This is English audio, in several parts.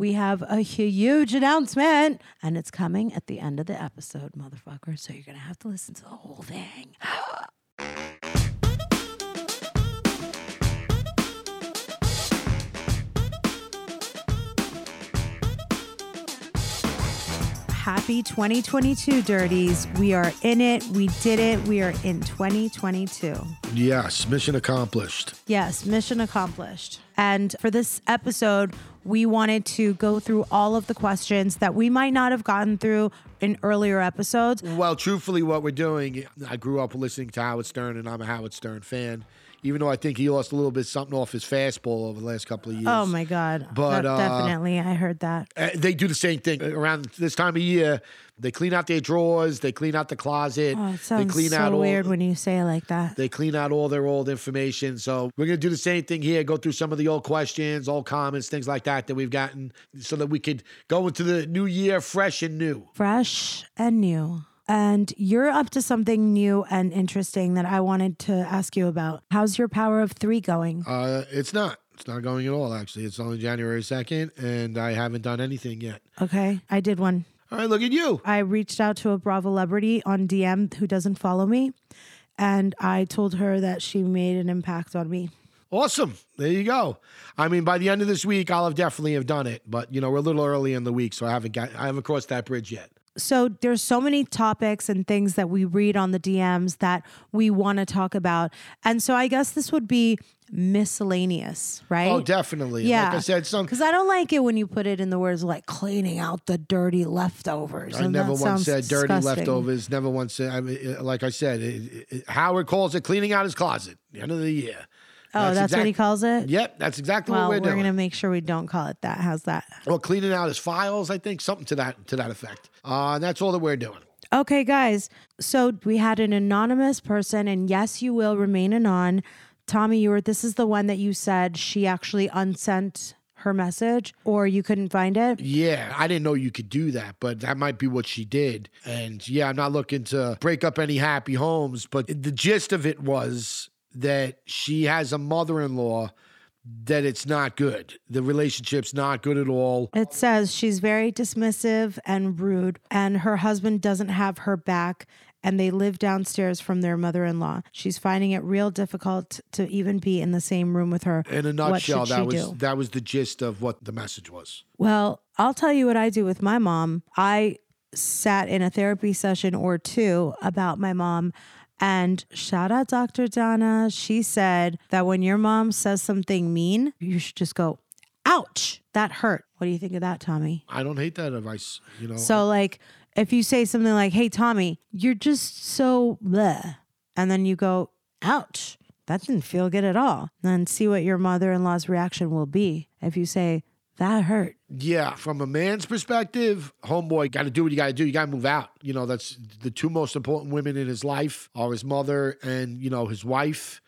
We have a huge announcement, and it's coming at the end of the episode, motherfucker. So you're going to have to listen to the whole thing. Happy 2022, Dirties. We are in it. We did it. We are in 2022. Yes, mission accomplished. Yes, mission accomplished. And for this episode, we wanted to go through all of the questions that we might not have gotten through in earlier episodes. Well, truthfully, what we're doing, I grew up listening to Howard Stern, and I'm a Howard Stern fan, even though I think he lost a little bit something off his fastball over the last couple of years. Oh, my God. But definitely. I heard that. They do the same thing. Around this time of year, they clean out their drawers. They clean out the closet. Oh, it sounds weird when you say it like that. They clean out all their old information. So we're going to do the same thing here, go through some of the old questions, old comments, things like that that we've gotten, so that we could go into the new year fresh and new. Fresh and new. And you're up to something new and interesting that I wanted to ask you about. How's your power of three going? It's not. It's not going at all, actually. It's only January 2nd, and I haven't done anything yet. Okay. I did one. All right, look at you. I reached out to a Bravo celebrity on DM who doesn't follow me, and I told her that she made an impact on me. Awesome. There you go. I mean, by the end of this week, I'll have definitely have done it. But, you know, we're a little early in the week, so I haven't crossed that bridge yet. So there's so many topics and things that we read on the DMs that we want to talk about. And so I guess this would be miscellaneous, right? Oh, definitely. Yeah. Like I said, because I don't like it when you put it in the words like cleaning out the dirty leftovers. I never once said disgusting. Dirty leftovers. Never once said, I mean, like I said, Howard calls it cleaning out his closet at the end of the year. Oh, that's what he calls it? Yep, that's exactly what we're doing. Well, we're going to make sure we don't call it that. How's that? Well, cleaning out his files, I think, something to that effect. That's all that we're doing. Okay, guys. So we had an anonymous person, and yes, you will remain anon. Tommy, this is the one that you said she actually unsent her message, or you couldn't find it? Yeah, I didn't know you could do that, but that might be what she did. And yeah, I'm not looking to break up any happy homes, but the gist of it was that she has a mother-in-law that it's not good. The relationship's not good at all. It says she's very dismissive and rude, and her husband doesn't have her back, and they live downstairs from their mother-in-law. She's finding it real difficult to even be in the same room with her. In a nutshell, that was the gist of what the message was. Well, I'll tell you what I do with my mom. I sat in a therapy session or two about my mom. And shout out Dr. Donna. She said that when your mom says something mean, you should just go, ouch, that hurt. What do you think of that, Tommy? I don't hate that advice, you know. So like if you say something like, hey, Tommy, you're just so bleh. And then you go, ouch, that didn't feel good at all. And see what your mother-in-law's reaction will be if you say, that hurt. Yeah, from a man's perspective, homeboy, got to do what you got to do. You got to move out. You know, that's the two most important women in his life are his mother and, you know, his wife.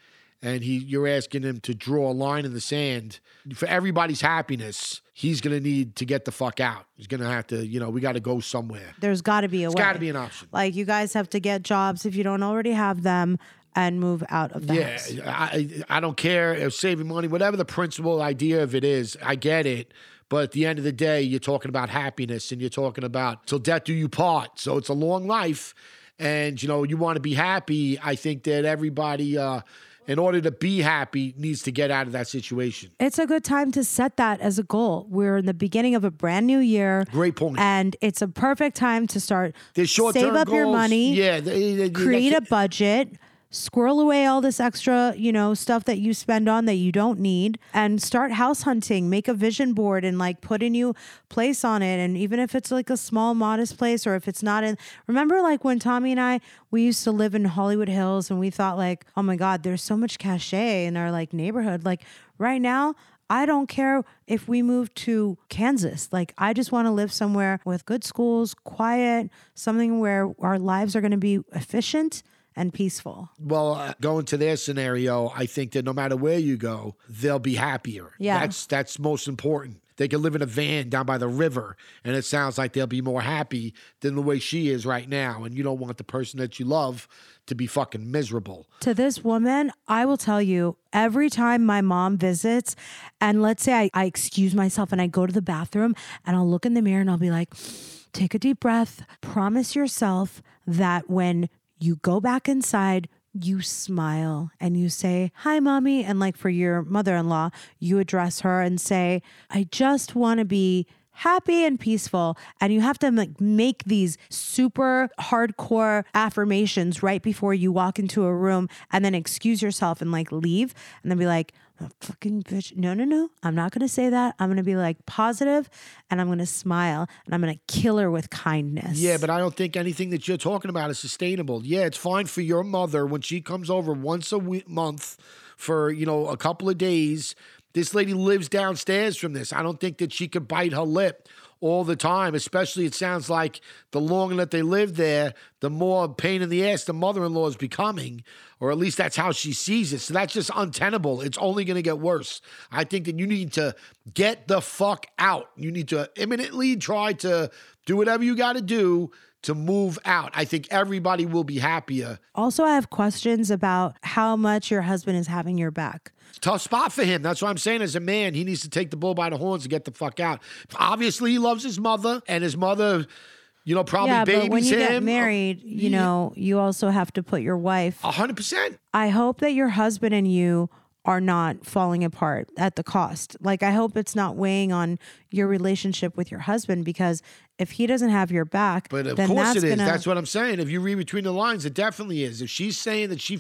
and you're asking him to draw a line in the sand for everybody's happiness. He's going to need to get the fuck out. He's going to have to, we got to go somewhere. There's got to be a way. It's got to be an option. Like, you guys have to get jobs if you don't already have them and move out of the house. Yeah, I don't care if saving money, whatever the principal idea of it is, I get it. But at the end of the day, you're talking about happiness, and you're talking about till death do you part. So it's a long life, and, you want to be happy. I think that everybody... in order to be happy, needs to get out of that situation. It's a good time to set that as a goal. We're in the beginning of a brand new year. Great point. And it's a perfect time to start. Save up goals, your money. Yeah. Create a budget. Squirrel away all this extra, stuff that you spend on that you don't need, and start house hunting. Make a vision board and put a new place on it. And even if it's a small, modest place, or if it's not in, remember when Tommy and I, we used to live in Hollywood Hills, and we thought oh my God, there's so much cachet in our neighborhood. Right now, I don't care if we move to Kansas. I just want to live somewhere with good schools, quiet, something where our lives are going to be efficient and peaceful. Well, going to their scenario, I think that no matter where you go, they'll be happier. Yeah. That's most important. They can live in a van down by the river, and it sounds like they'll be more happy than the way she is right now. And you don't want the person that you love to be fucking miserable. To this woman, I will tell you, every time my mom visits, and let's say I excuse myself and I go to the bathroom, and I'll look in the mirror and I'll be like, take a deep breath. Promise yourself that when you go back inside, you smile and you say, hi, mommy. And for your mother-in-law, you address her and say, I just want to be happy and peaceful. And you have to make these super hardcore affirmations right before you walk into a room, and then excuse yourself and leave, and then be like, oh, fucking bitch. No. I'm not going to say that. I'm going to be positive, and I'm going to smile, and I'm going to kill her with kindness. Yeah, but I don't think anything that you're talking about is sustainable. Yeah, it's fine for your mother when she comes over once a month for, a couple of days. This lady lives downstairs from this. I don't think that she could bite her lip all the time, especially it sounds like the longer that they live there, the more pain in the ass the mother-in-law is becoming, or at least that's how she sees it. So that's just untenable. It's only going to get worse. I think that you need to get the fuck out. You need to imminently try to do whatever you got to do to move out. I think everybody will be happier. Also, I have questions about how much your husband is having your back. Tough spot for him. That's what I'm saying. As a man, he needs to take the bull by the horns and get the fuck out. Obviously, he loves his mother, and his mother, probably babies him. Yeah, but when you get married, you also have to put your wife. 100%. I hope that your husband and you are not falling apart at the cost. I hope it's not weighing on your relationship with your husband, because if he doesn't have your back, but of course it is. That's what I'm saying. If you read between the lines, it definitely is. If she's saying that she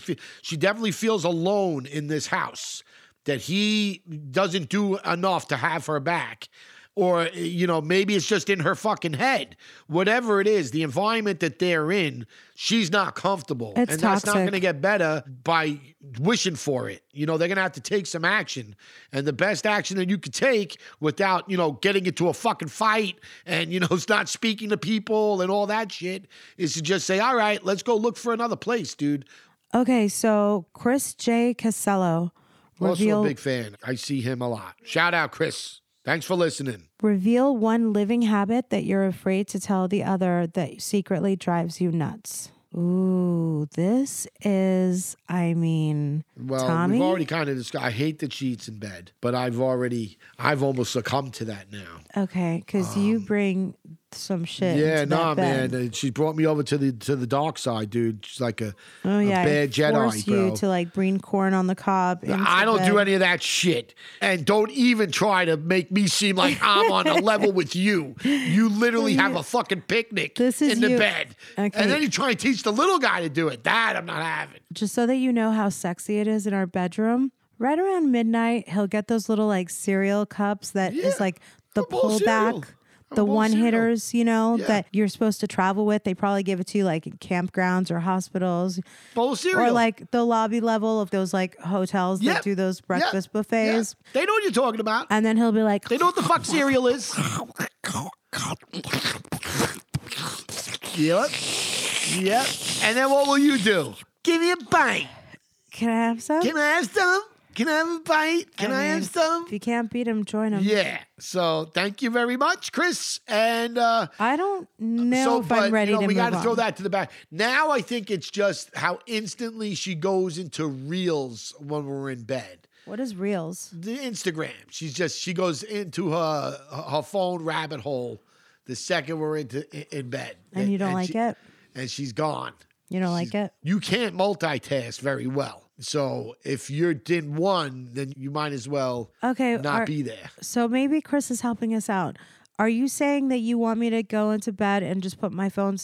definitely feels alone in this house, that he doesn't do enough to have her back, or maybe it's just in her fucking head. Whatever it is, the environment that they're in, she's not comfortable, it's and toxic. That's not going to get better by wishing for it. They're going to have to take some action, and the best action that you could take without getting into a fucking fight and not speaking to people and all that shit is to just say, all right, let's go look for another place, dude. Okay, so Chris J. Casello, also a big fan. I see him a lot. Shout out, Chris. Thanks for listening. Reveal one living habit that you're afraid to tell the other that secretly drives you nuts. Ooh, this is, Tommy? We've already kind of discussed. I hate that she eats in bed, but I've almost succumbed to that now. Okay, because you bring some shit. Yeah, man. She brought me over to the dark side, dude. She's like a bad Jedi, bro. Force you to bring corn on the cob. I don't do any of that shit, and don't even try to make me seem like I'm on a level with you. You literally have a fucking picnic in the bed, okay, and then you try and teach the little guy to do it. That I'm not having. Just so that you know how sexy it is in our bedroom. Right around midnight, he'll get those little cereal cups that is the pullback. The one hitters, that you're supposed to travel with. They probably give it to you in campgrounds or hospitals. Bowl of cereal. Or the lobby level of those hotels that do those breakfast buffets. Yeah. They know what you're talking about. And then he'll be like, they know what the fuck cereal is. Yep. And then what will you do? Give me a bite. Can I have some? Can I have some? Can I have a bite? Can I have some? If you can't beat him, join him. Yeah. So thank you very much, Chris. And I don't know if I'm ready to move on. We got to throw that to the back. Now I think it's just how instantly she goes into reels when we're in bed. What is reels? The Instagram. She goes into her phone rabbit hole the second we're in bed. And you don't like it? And she's gone. You don't like it? You can't multitask very well. So if you're in one, then you might as well be there. So maybe Chris is helping us out. Are you saying that you want me to go into bed and just put my phone,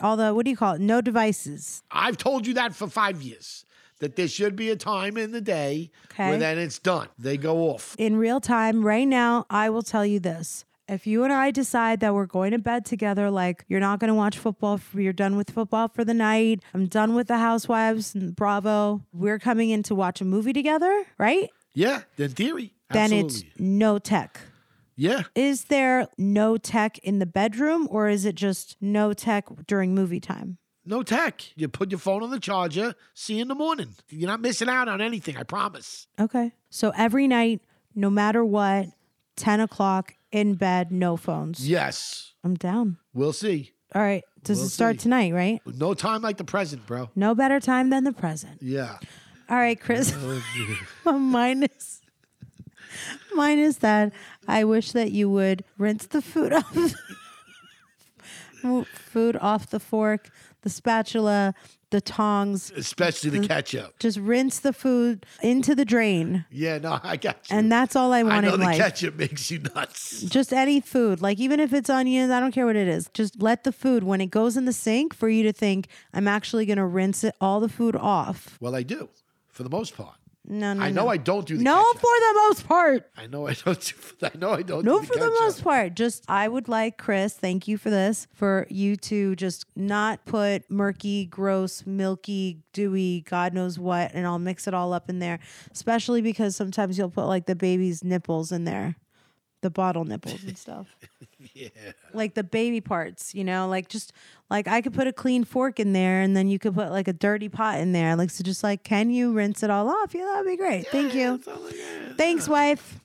all the, what do you call it? No devices. I've told you that for 5 years, that there should be a time in the day where then it's done. They go off. In real time, right now, I will tell you this. If you and I decide that we're going to bed together, like you're not going to watch football, you're done with football for the night, I'm done with the Housewives and Bravo, we're coming in to watch a movie together, right? Yeah, in theory. Absolutely. Then it's no tech. Yeah. Is there no tech in the bedroom or is it just no tech during movie time? No tech. You put your phone on the charger, see you in the morning. You're not missing out on anything, I promise. Okay. So every night, no matter what, 10 o'clock, in bed, no phones. Yes. I'm down. We'll see. All right. Does it start tonight, right? No time like the present, bro. No better time than the present. Yeah. All right, Chris. Minus that, I wish that you would rinse the food off the fork, the spatula, the tongs. Especially the ketchup. Just rinse the food into the drain. Yeah, no, I got you. And that's all I want in life. I know the ketchup makes you nuts. Just any food. Like even if it's onions, I don't care what it is. Just let the food, when it goes in the sink, for you to think, I'm actually going to rinse all the food off. Well, I do, for the most part. No. I don't do the ketchup. No, for the most part. I know I don't do the ketchup. No, for the most part. Just, I would like, Chris, thank you for this, for you to just not put murky, gross, milky, dewy, God knows what, and I'll mix it all up in there, especially because sometimes you'll put like the baby's nipples in there, the bottle nipples and stuff. Yeah. Like the baby parts, you know, like just like I could put a clean fork in there and then you could put like a dirty pot in there. Like, so just like, can you rinse it all off? Yeah, that'd be great. Yeah, thank you. Thanks, wife.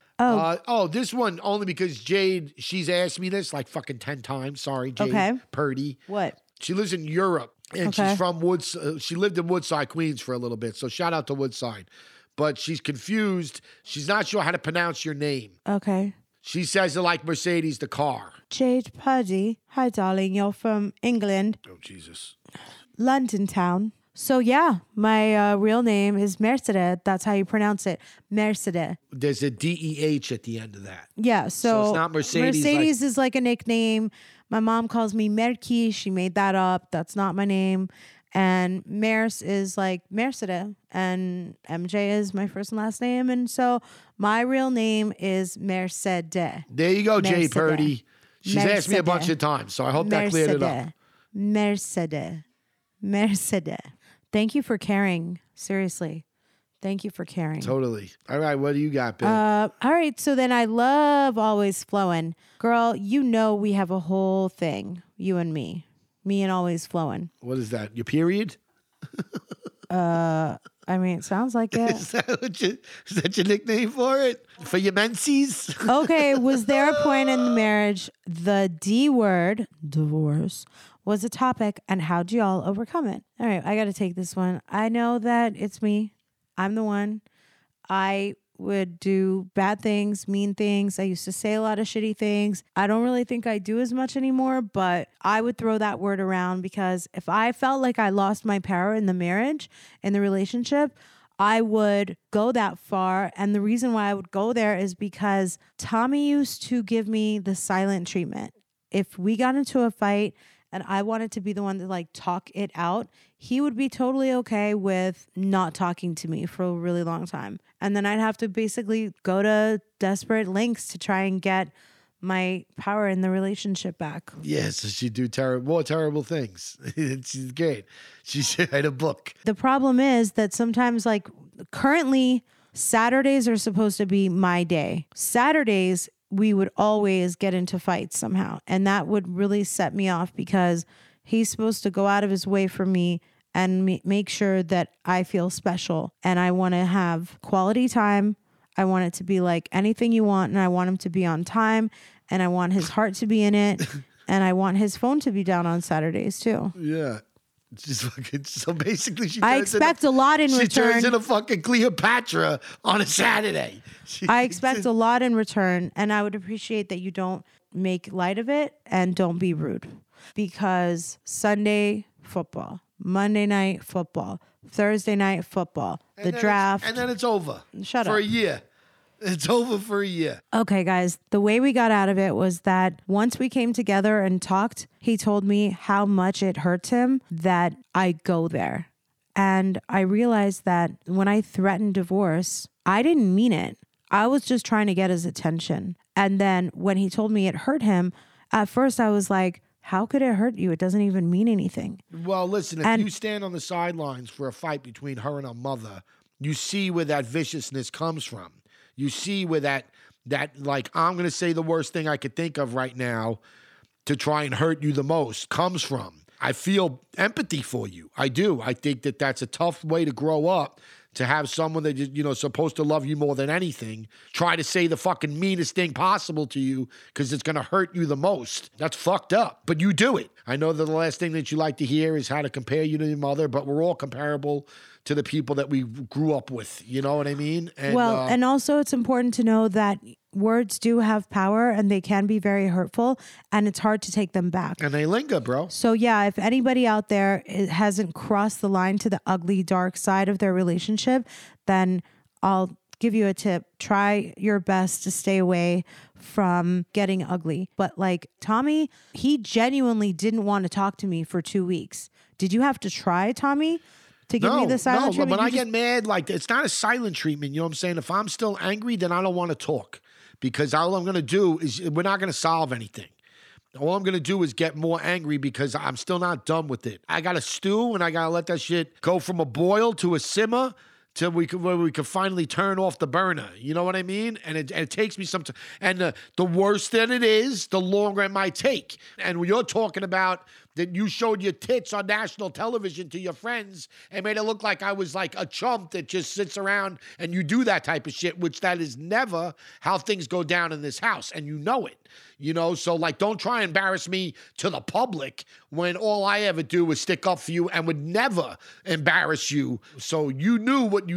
This one only because Jade, she's asked me this like fucking 10 times. Sorry, Jade. Okay. Purdy. What? She lives in Europe and she's from she lived in Woodside, Queens for a little bit. So shout out to Woodside, but she's confused. She's not sure how to pronounce your name. Okay. She says it like Mercedes, the car. Jade Purdy. Hi, darling. You're from England. Oh, Jesus. London town. So, yeah, my real name is Mercedes. That's how you pronounce it. Mercedes. There's a D-E-H at the end of that. Yeah, so it's not Mercedes. Mercedes is like a nickname. My mom calls me Merky. She made that up. That's not my name. And Merce is like Mercedes, and MJ is my first and last name, and so my real name is Mercedes. There you go, Mercedes. Jay Purdy. She's asked me a bunch of times, so I hope that cleared it up. Mercedes. Thank you for caring. Seriously. Thank you for caring. Totally. All right, what do you got, babe? All right, so then I love Always Flowing. Girl, you know we have a whole thing, you and me. Me and Always Flowing. What is that? Your period? I mean, it sounds like it. Is that your nickname for it? For your menses? Okay. Was there a point in the marriage, the D word, divorce, was a topic, and how do y'all overcome it? All right. I got to take this one. I know that it's me. I'm the one. I would do bad things, mean things. I used to say a lot of shitty things. I don't really think I do as much anymore, but I would throw that word around because if I felt like I lost my power in the marriage, in the relationship, I would go that far. And the reason why I would go there is because Tommy used to give me the silent treatment. If we got into a fight and I wanted to be the one to like talk it out, he would be totally okay with not talking to me for a really long time. And then I'd have to basically go to desperate lengths to try and get my power in the relationship back. Yeah, so she'd do more terrible things. She's great. She should write a book. The problem is that sometimes, like currently, Saturdays are supposed to be my day. Saturdays, we would always get into fights somehow. And that would really set me off because he's supposed to go out of his way for me and make sure that I feel special. And I want to have quality time. I want it to be like anything you want. And I want him to be on time. And I want his heart to be in it. And I want his phone to be down on Saturdays too. Yeah. Just fucking, so basically she I expect a lot in return. She turns into fucking Cleopatra on a Saturday. I expect a lot in return. And I would appreciate that you don't make light of it and don't be rude. Because Sunday football, Monday night football, Thursday night football, the draft. And then it's over. Shut up. For a year. It's over for a year. Okay, guys. The way we got out of it was that once we came together and talked, he told me how much it hurts him that I go there. And I realized that when I threatened divorce, I didn't mean it. I was just trying to get his attention. And then when he told me it hurt him, at first I was like, how could it hurt you? It doesn't even mean anything. Well, listen, if you stand on the sidelines for a fight between her and her mother, you see where that viciousness comes from. You see where that like, I'm going to say the worst thing I could think of right now to try and hurt you the most comes from. I feel empathy for you. I do. I think that that's a tough way to grow up, to have someone that, you know, supposed to love you more than anything, try to say the fucking meanest thing possible to you because it's going to hurt you the most. That's fucked up, but you do it. I know that the last thing that you like to hear is how to compare you to your mother, but we're all comparable to the people that we grew up with. You know what I mean? And, well, and also it's important to know that words do have power and they can be very hurtful and it's hard to take them back. And they linger, bro. So yeah, if anybody out there hasn't crossed the line to the ugly, dark side of their relationship, then I'll give you a tip. Try your best to stay away from getting ugly. But like Tommy, he genuinely didn't want to talk to me for 2 weeks. Did you have to try, Tommy? To give me the silent treatment? No, but when I get mad, like, it's not a silent treatment, you know what I'm saying? If I'm still angry, then I don't want to talk because all I'm going to do is we're not going to solve anything. All I'm going to do is get more angry because I'm still not done with it. I got to stew and I got to let that shit go from a boil to a simmer till we could finally turn off the burner. You know what I mean? And it takes me some time. And the worse that it is, the longer it might take. And when you're talking about that you showed your tits on national television to your friends and made it look like I was like a chump that just sits around and you do that type of shit, which that is never how things go down in this house. And you know it, you know? So like, don't try and embarrass me to the public when all I ever do is stick up for you and would never embarrass you. So you knew what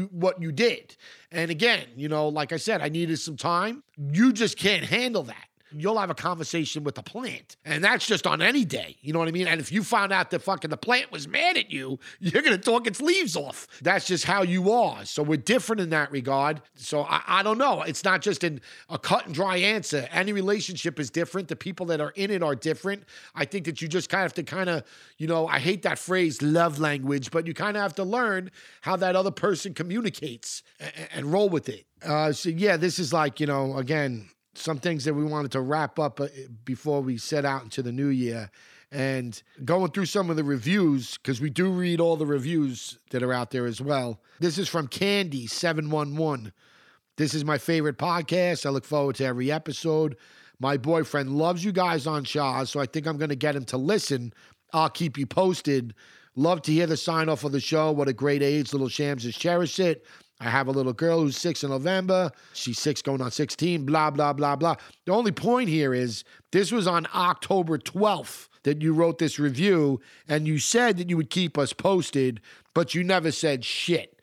you did. And again, you know, like I said, I needed some time. You just can't handle that. You'll have a conversation with the plant. And that's just on any day. You know what I mean? And if you found out that fucking the plant was mad at you, you're going to talk its leaves off. That's just how you are. So we're different in that regard. So I don't know. It's not just a cut and dry answer. Any relationship is different. The people that are in it are different. I think that you just kind of have to kind of, you know, I hate that phrase, love language, but you kind of have to learn how that other person communicates and roll with it. So yeah, this is like, you know, again, some things that we wanted to wrap up before we set out into the new year. And going through some of the reviews, because we do read all the reviews that are out there as well. This is from Candy 711. This is my favorite podcast. I look forward to every episode. My boyfriend loves you guys on Shah, so I think I'm going to get him to listen. I'll keep you posted. Love to hear the sign off of the show. What a great age. Little Shams is cherish it. I have a little girl who's 6 in November. She's 6 going on 16, blah, blah, blah, blah. The only point here is this was on October 12th that you wrote this review, and you said that you would keep us posted, but you never said shit.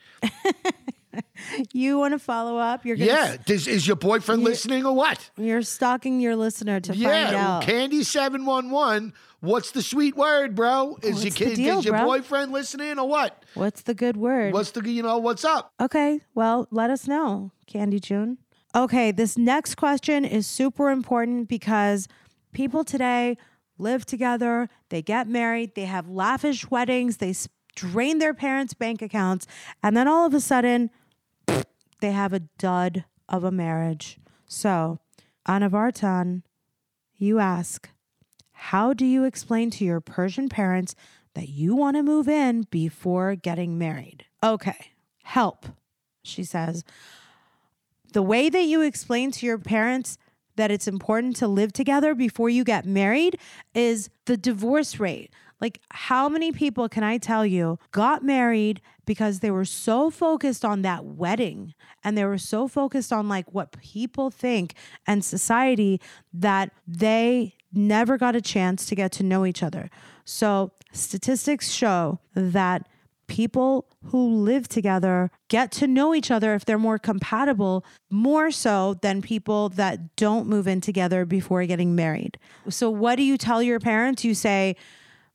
You want to follow up? You're gonna is your boyfriend listening or what? You're stalking your listener to find out. Yeah, Candy711, what's the sweet word, bro? Is your boyfriend listening or what? What's the good word? What's up? Okay, well, let us know, Candy June. Okay, this next question is super important because people today live together, they get married, they have lavish weddings, they drain their parents' bank accounts, and then all of a sudden, they have a dud of a marriage. So, Anavartan, you ask, how do you explain to your Persian parents that you want to move in before getting married? Okay, help, she says. The way that you explain to your parents that it's important to live together before you get married is the divorce rate. Like, how many people can I tell you got married because they were so focused on that wedding and they were so focused on like what people think and society that they never got a chance to get to know each other. So statistics show that people who live together get to know each other if they're more compatible, more so than people that don't move in together before getting married. So what do you tell your parents? You say,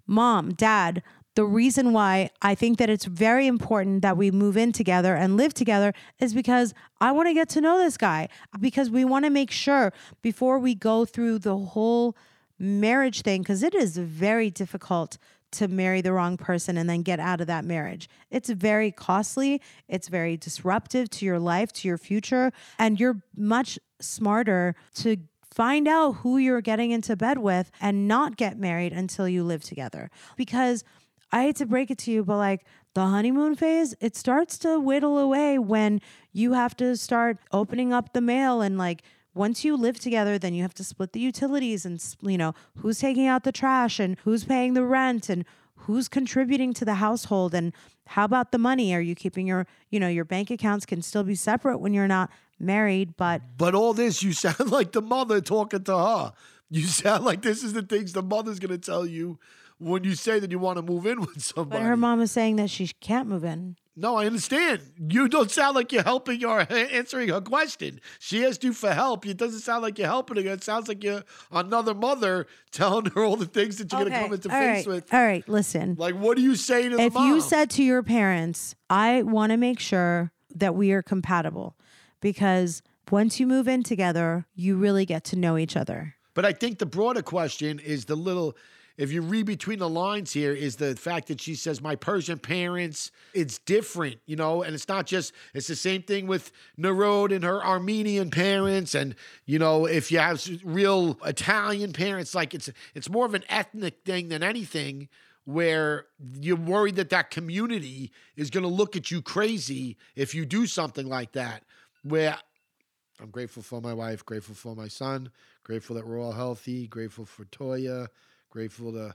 Mom, Dad, the reason why I think that it's very important that we move in together and live together is because I want to get to know this guy, because we want to make sure before we go through the whole marriage thing, because it is very difficult to marry the wrong person and then get out of that marriage. It's very costly. It's very disruptive to your life, to your future. And you're much smarter to find out who you're getting into bed with and not get married until you live together. Because I hate to break it to you, but like the honeymoon phase, it starts to whittle away when you have to start opening up the mail and like, once you live together, then you have to split the utilities and, you know, who's taking out the trash and who's paying the rent and who's contributing to the household and how about the money? Are you keeping your, you know, your bank accounts can still be separate when you're not married, but... But all this, you sound like the mother talking to her. You sound like this is the things the mother's going to tell you when you say that you want to move in with somebody. But her mom is saying that she can't move in. No, I understand. You don't sound like you're helping or answering her question. She asked you for help. It doesn't sound like you're helping her. It sounds like you're another mother telling her all the things that you're going to come into face with. All right, listen. Like, what do you say to the mom? If you said to your parents, I want to make sure that we are compatible because once you move in together, you really get to know each other. But I think the broader question is the little... If you read between the lines here is the fact that she says, my Persian parents, it's different, you know, and it's not just, it's the same thing with Narod and her Armenian parents. And, you know, if you have real Italian parents, like it's more of an ethnic thing than anything where you're worried that that community is going to look at you crazy if you do something like that, where I'm grateful for my wife, grateful for my son, grateful that we're all healthy, grateful for Toya, grateful to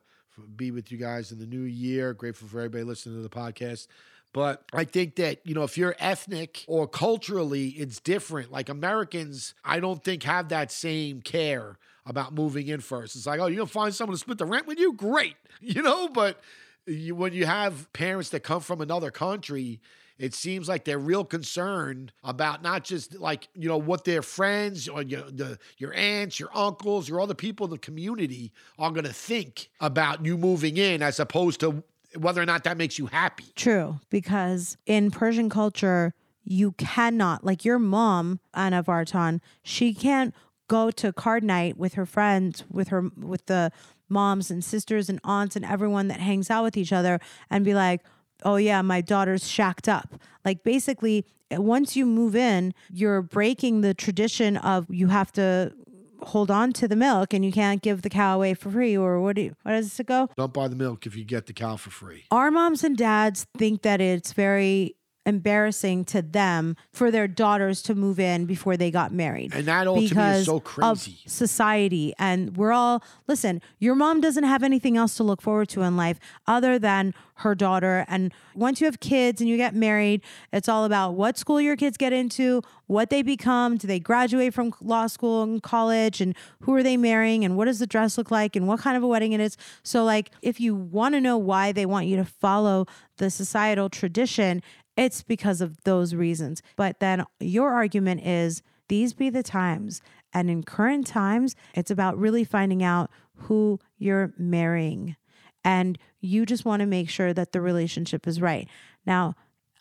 be with you guys in the new year. Grateful for everybody listening to the podcast. But I think that, you know, if you're ethnic or culturally, it's different. Like Americans, I don't think have that same care about moving in first. It's like, oh, you're going to find someone to split the rent with you? Great. You know, but when you have parents that come from another country, it seems like they're real concerned about not just like, you know, what their friends or your aunts, your uncles, your other people in the community are going to think about you moving in as opposed to whether or not that makes you happy. True, because in Persian culture, you cannot, like your mom, Ana Vartan, she can't go to card night with her friends, with the moms and sisters and aunts and everyone that hangs out with each other and be like, oh yeah, my daughter's shacked up. Like basically, once you move in, you're breaking the tradition of you have to hold on to the milk and you can't give the cow away for free or what does it go? Don't buy the milk if you get the cow for free. Our moms and dads think that it's very embarrassing to them for their daughters to move in before they got married. And that all to me is so crazy. Of society. And we're all, listen, your mom doesn't have anything else to look forward to in life other than her daughter. And once you have kids and you get married, it's all about what school your kids get into, what they become, do they graduate from law school and college, and who are they marrying, and what does the dress look like, and what kind of a wedding it is. So like, if you want to know why they want you to follow the societal tradition, it's because of those reasons. But then your argument is these be the times. And in current times, it's about really finding out who you're marrying. And you just want to make sure that the relationship is right. Now,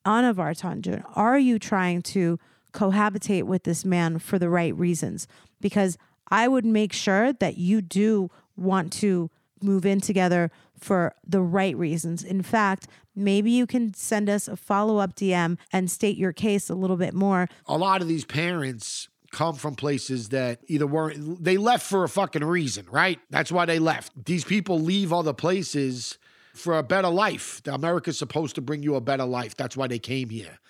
Ana Vartan, are you trying to cohabitate with this man for the right reasons? Because I would make sure that you do want to move in together for the right reasons. In fact, maybe you can send us a follow-up DM and state your case a little bit more. A lot of these parents come from places that either weren't, they left for a fucking reason, right? That's why they left. These people leave other places for a better life. America's supposed to bring you a better life. That's why they came here.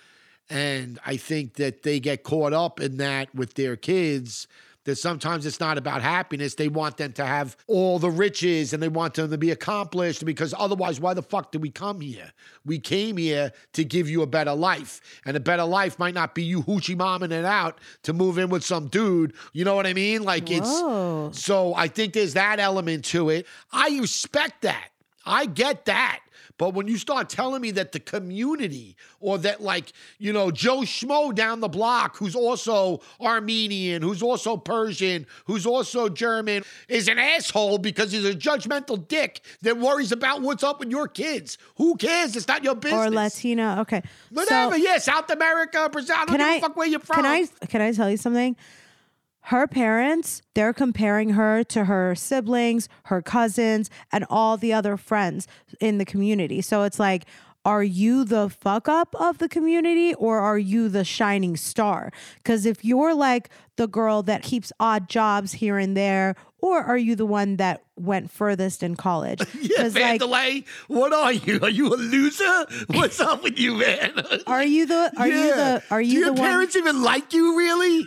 And I think that they get caught up in that with their kids. that sometimes it's not about happiness. They want them to have all the riches and they want them to be accomplished, because otherwise, why the fuck did we come here? We came here to give you a better life, and a better life might not be you hoochie momming it out to move in with some dude. You know what I mean? Like, whoa. It's, so I think there's that element to it. I respect that. I get that. But when you start telling me that the community, or that, like, you know, Joe Schmo down the block, who's also Armenian, who's also Persian, who's also German, is an asshole because he's a judgmental dick that worries about what's up with your kids. Who cares? It's not your business. Or Latino. Okay. Whatever. So, yeah, South America, Brazil. I don't give a fuck where you're from. Can I tell you something? Her parents, they're comparing her to her siblings, her cousins, and all the other friends in the community. So it's like, are you the fuck up of the community, or are you the shining star? Because if you're like the girl that keeps odd jobs here and there, or are you the one that went furthest in college? Yeah, Vandalay, what are you? Are you a loser? What's up with you, man? Are you the one? Do your parents even like you, really?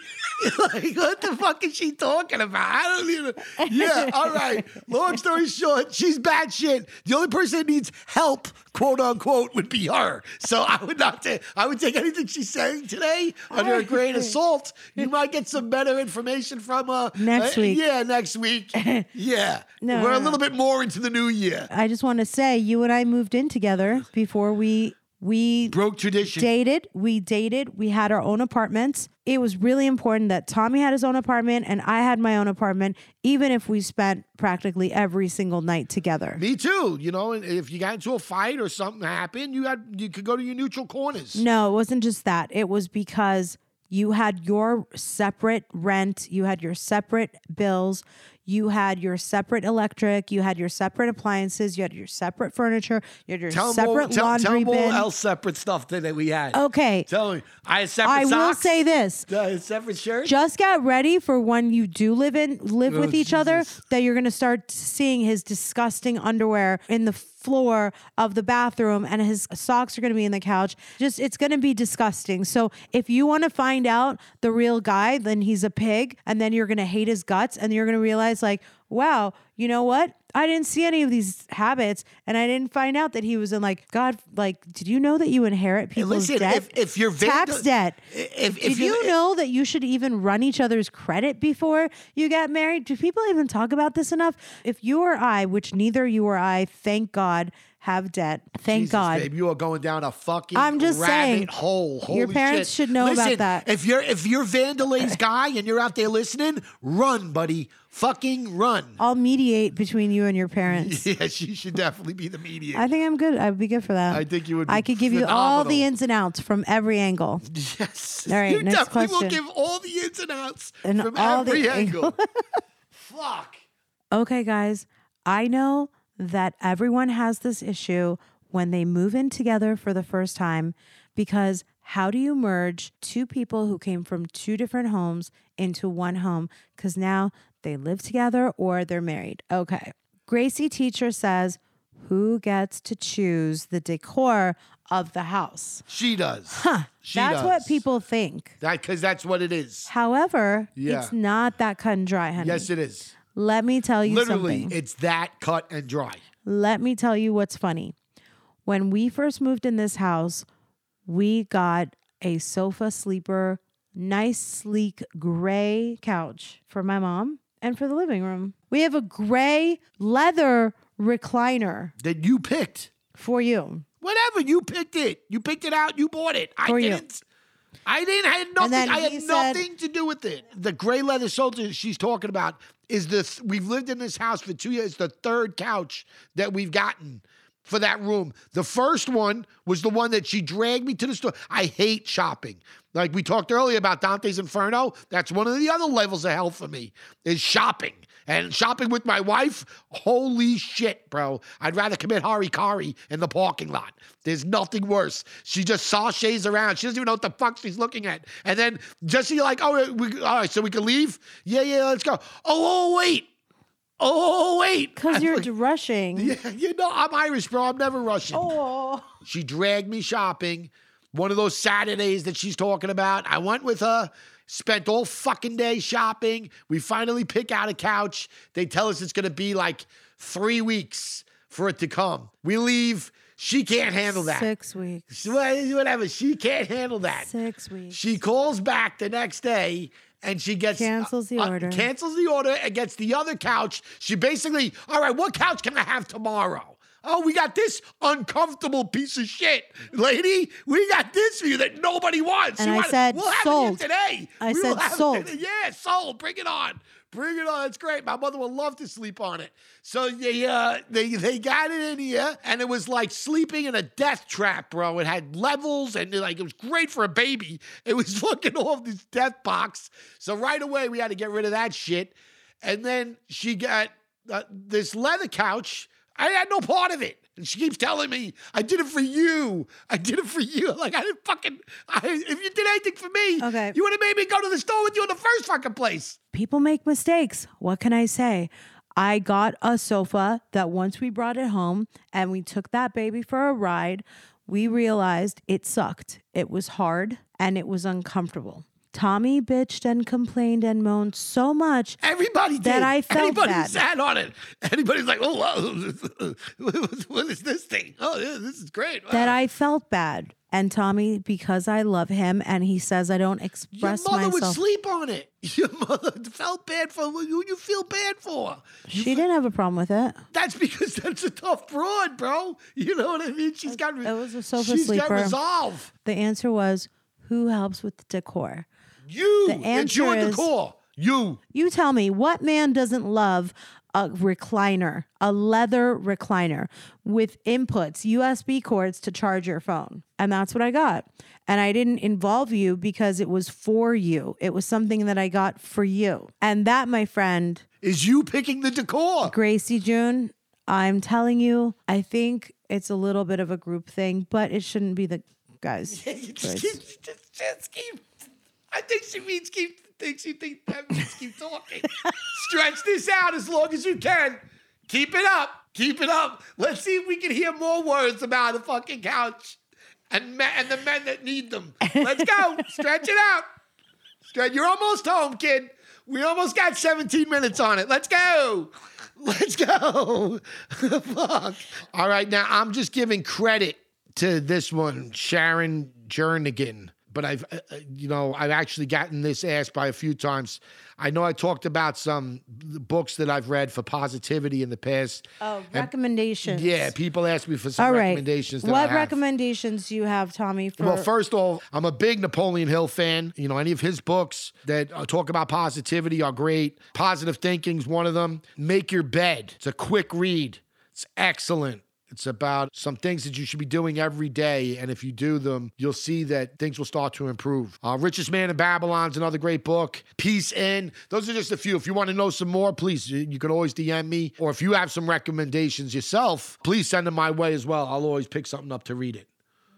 Like, what the fuck is she talking about? I don't even. Yeah, all right. Long story short, she's bad shit. The only person that needs help, quote unquote, would be her. So I would take anything she's saying today under a grain of salt. You might get some better information from her next week. Yeah, next week. Yeah. We're a little bit more into the new year. I just want to say, you and I moved in together before we broke tradition. We dated. We had our own apartments. It was really important that Tommy had his own apartment and I had my own apartment, even if we spent practically every single night together. Me too. You know, if you got into a fight or something happened, you could go to your neutral corners. No, it wasn't just that. It was because you had your separate rent, you had your separate bills, you had your separate electric, you had your separate appliances, you had your separate furniture, you had your separate laundry bin. Tell them all else separate stuff that we had. Okay. Tell me, I had separate socks. I will say this. Separate shirts. Just get ready for when you do live with each other, that you're going to start seeing his disgusting underwear in the floor of the bathroom, and his socks are going to be in the couch. Just, it's going to be disgusting. So if you want to find out the real guy, then he's a pig, and then you're going to hate his guts, and you're going to realize, like, wow, you know what? I didn't see any of these habits, and I didn't find out that he was in, like, God, like, did you know that you inherit people's debt? If you're tax debt. Did you know that you should even run each other's credit before you get married? Do people even talk about this enough? If you or I, which neither you or I, thank God, have debt. Thank God. Babe, you are going down a fucking rabbit hole. Holy shit. Your parents should know about that. If you're Vandalay's guy and you're out there listening, run, buddy. Fucking run. I'll mediate between you and your parents. Yeah, she should definitely be the mediator. I think I'm good. I'd be good for that. I think you would be. I could give you all the ins and outs from every angle. Yes. All right, next question. You definitely will give all the ins and outs from every angle. Fuck. Okay, guys. I know that everyone has this issue when they move in together for the first time, because how do you merge two people who came from two different homes into one home? Because now they live together or they're married. Okay. Gracie Teacher says, who gets to choose the decor of the house? She does. Huh. That's what people think. Because that's what it is. However, it's not that cut and dry, honey. Yes, it is. Let me tell you something. Literally, it's that cut and dry. Let me tell you what's funny. When we first moved in this house, we got a sofa sleeper, nice, sleek, gray couch for my mom and for the living room. We have a gray leather recliner. That you picked. For you. Whatever, you picked it. You picked it out, you bought it. I had nothing to do with it. The gray leather sofa she's talking about is this. We've lived in this house for 2 years. It's the third couch that we've gotten for that room. The first one was the one that she dragged me to the store. I hate shopping. Like we talked earlier about Dante's Inferno. That's one of the other levels of hell for me is shopping. And shopping with my wife, holy shit, bro. I'd rather commit harikari in the parking lot. There's nothing worse. She just sashays around. She doesn't even know what the fuck she's looking at. And then just like, oh, all right, so we can leave? Yeah, let's go. Oh, wait. Because you're rushing. Yeah, you know, I'm Irish, bro. I'm never rushing. Oh. She dragged me shopping. One of those Saturdays that she's talking about. I went with her. spent all fucking day shopping. We finally pick out a couch. They tell us it's going to be like 3 weeks for it to come. We leave. She can't handle that. 6 weeks. Whatever. She can't handle that. 6 weeks. She calls back the next day and she gets... Cancels the order. Cancels the order and gets the other couch. She basically, all right, what couch can I have tomorrow? Oh, we got this uncomfortable piece of shit, lady. We got this for you that nobody wants. And I said, we'll have sold. It today. I said, sold. Yeah, sold. Bring it on. Bring it on. It's great. My mother would love to sleep on it. So they got it in here, and it was like sleeping in a death trap, bro. It had levels, and like it was great for a baby. It was looking off this death box. So right away, we had to get rid of that shit. And then she got this leather couch. I had no part of it. And she keeps telling me, I did it for you. I did it for you. Like, I didn't fucking... if you did anything for me, okay, you would have made me go to the store with you in the first fucking place. People make mistakes. What can I say? I got a sofa that once we brought it home and we took that baby for a ride, we realized it sucked. It was hard and it was uncomfortable. Tommy bitched and complained and moaned so much. Everybody did. That I felt Anybody bad. Sat on it. Anybody's like, oh, wow. What is this thing? Oh, yeah, this is great. Wow. That I felt bad. And Tommy, because I love him and he says I don't express myself. Your mother would sleep on it. Your mother felt bad for who you feel bad for. She didn't have a problem with it. That's because that's a tough broad, bro. You know what I mean? She's got resolve. The answer was, who helps with the decor? You, the answer it's your decor. You. You tell me, what man doesn't love a recliner, a leather recliner with inputs, USB cords to charge your phone? And that's what I got. And I didn't involve you because it was for you. It was something that I got for you. And that, my friend, is you picking the decor. Gracie June, I'm telling you, I think it's a little bit of a group thing, but it shouldn't be the guys. Yeah, you just keep. I think she means keep talking. Stretch this out as long as you can. Keep it up. Keep it up. Let's see if we can hear more words about the fucking couch and the men that need them. Let's go. Stretch it out. You're almost home, kid. We almost got 17 minutes on it. Let's go. Let's go. Fuck. All right, now I'm just giving credit to this one, Sharon Jernigan. But I've actually gotten this asked by a few times. I know I talked about some books that I've read for positivity in the past. Oh, recommendations. Yeah, people ask me for some recommendations. What recommendations do you have, Tommy? Well, first of all, I'm a big Napoleon Hill fan. You know, any of his books that talk about positivity are great. Positive Thinking's one of them. Make Your Bed. It's a quick read. It's excellent. It's about some things that you should be doing every day. And if you do them, you'll see that things will start to improve. Richest Man in Babylon is another great book. Peace In. Those are just a few. If you want to know some more, please, you can always DM me. Or if you have some recommendations yourself, please send them my way as well. I'll always pick something up to read it.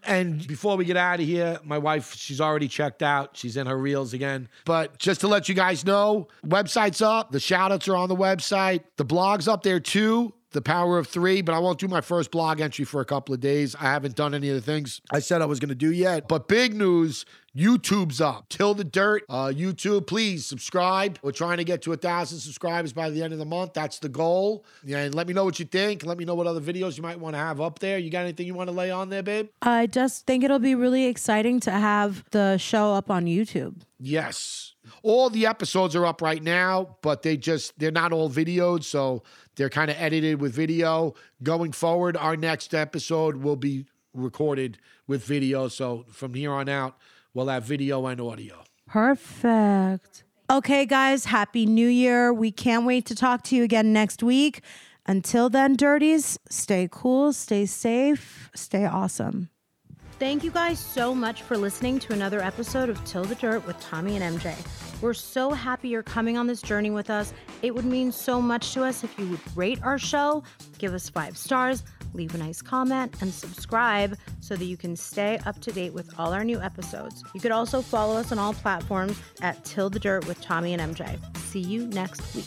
And before we get out of here, my wife, she's already checked out. She's in her reels again. But just to let you guys know, website's up. The shout-outs are on the website. The blog's up there too. The Power of Three, but I won't do my first blog entry for a couple of days. I haven't done any of the things I said I was going to do yet. But big news, YouTube's up. Till the Dirt, YouTube, please subscribe. We're trying to get to 1,000 subscribers by the end of the month. That's the goal. And let me know what you think. Let me know what other videos you might want to have up there. You got anything you want to lay on there, babe? I just think it'll be really exciting to have the show up on YouTube. Yes. All the episodes are up right now, but they're not all videoed, so they're kind of edited with video. Going forward, our next episode will be recorded with video, so from here on out, we'll have video and audio. Perfect. Okay, guys, Happy New Year. We can't wait to talk to you again next week. Until then, Dirties, stay cool, stay safe, stay awesome. Thank you guys so much for listening to another episode of Till the Dirt with Tommy and MJ. We're so happy you're coming on this journey with us. It would mean so much to us if you would rate our show, give us 5 stars, leave a nice comment, and subscribe so that you can stay up to date with all our new episodes. You could also follow us on all platforms at Till the Dirt with Tommy and MJ. See you next week.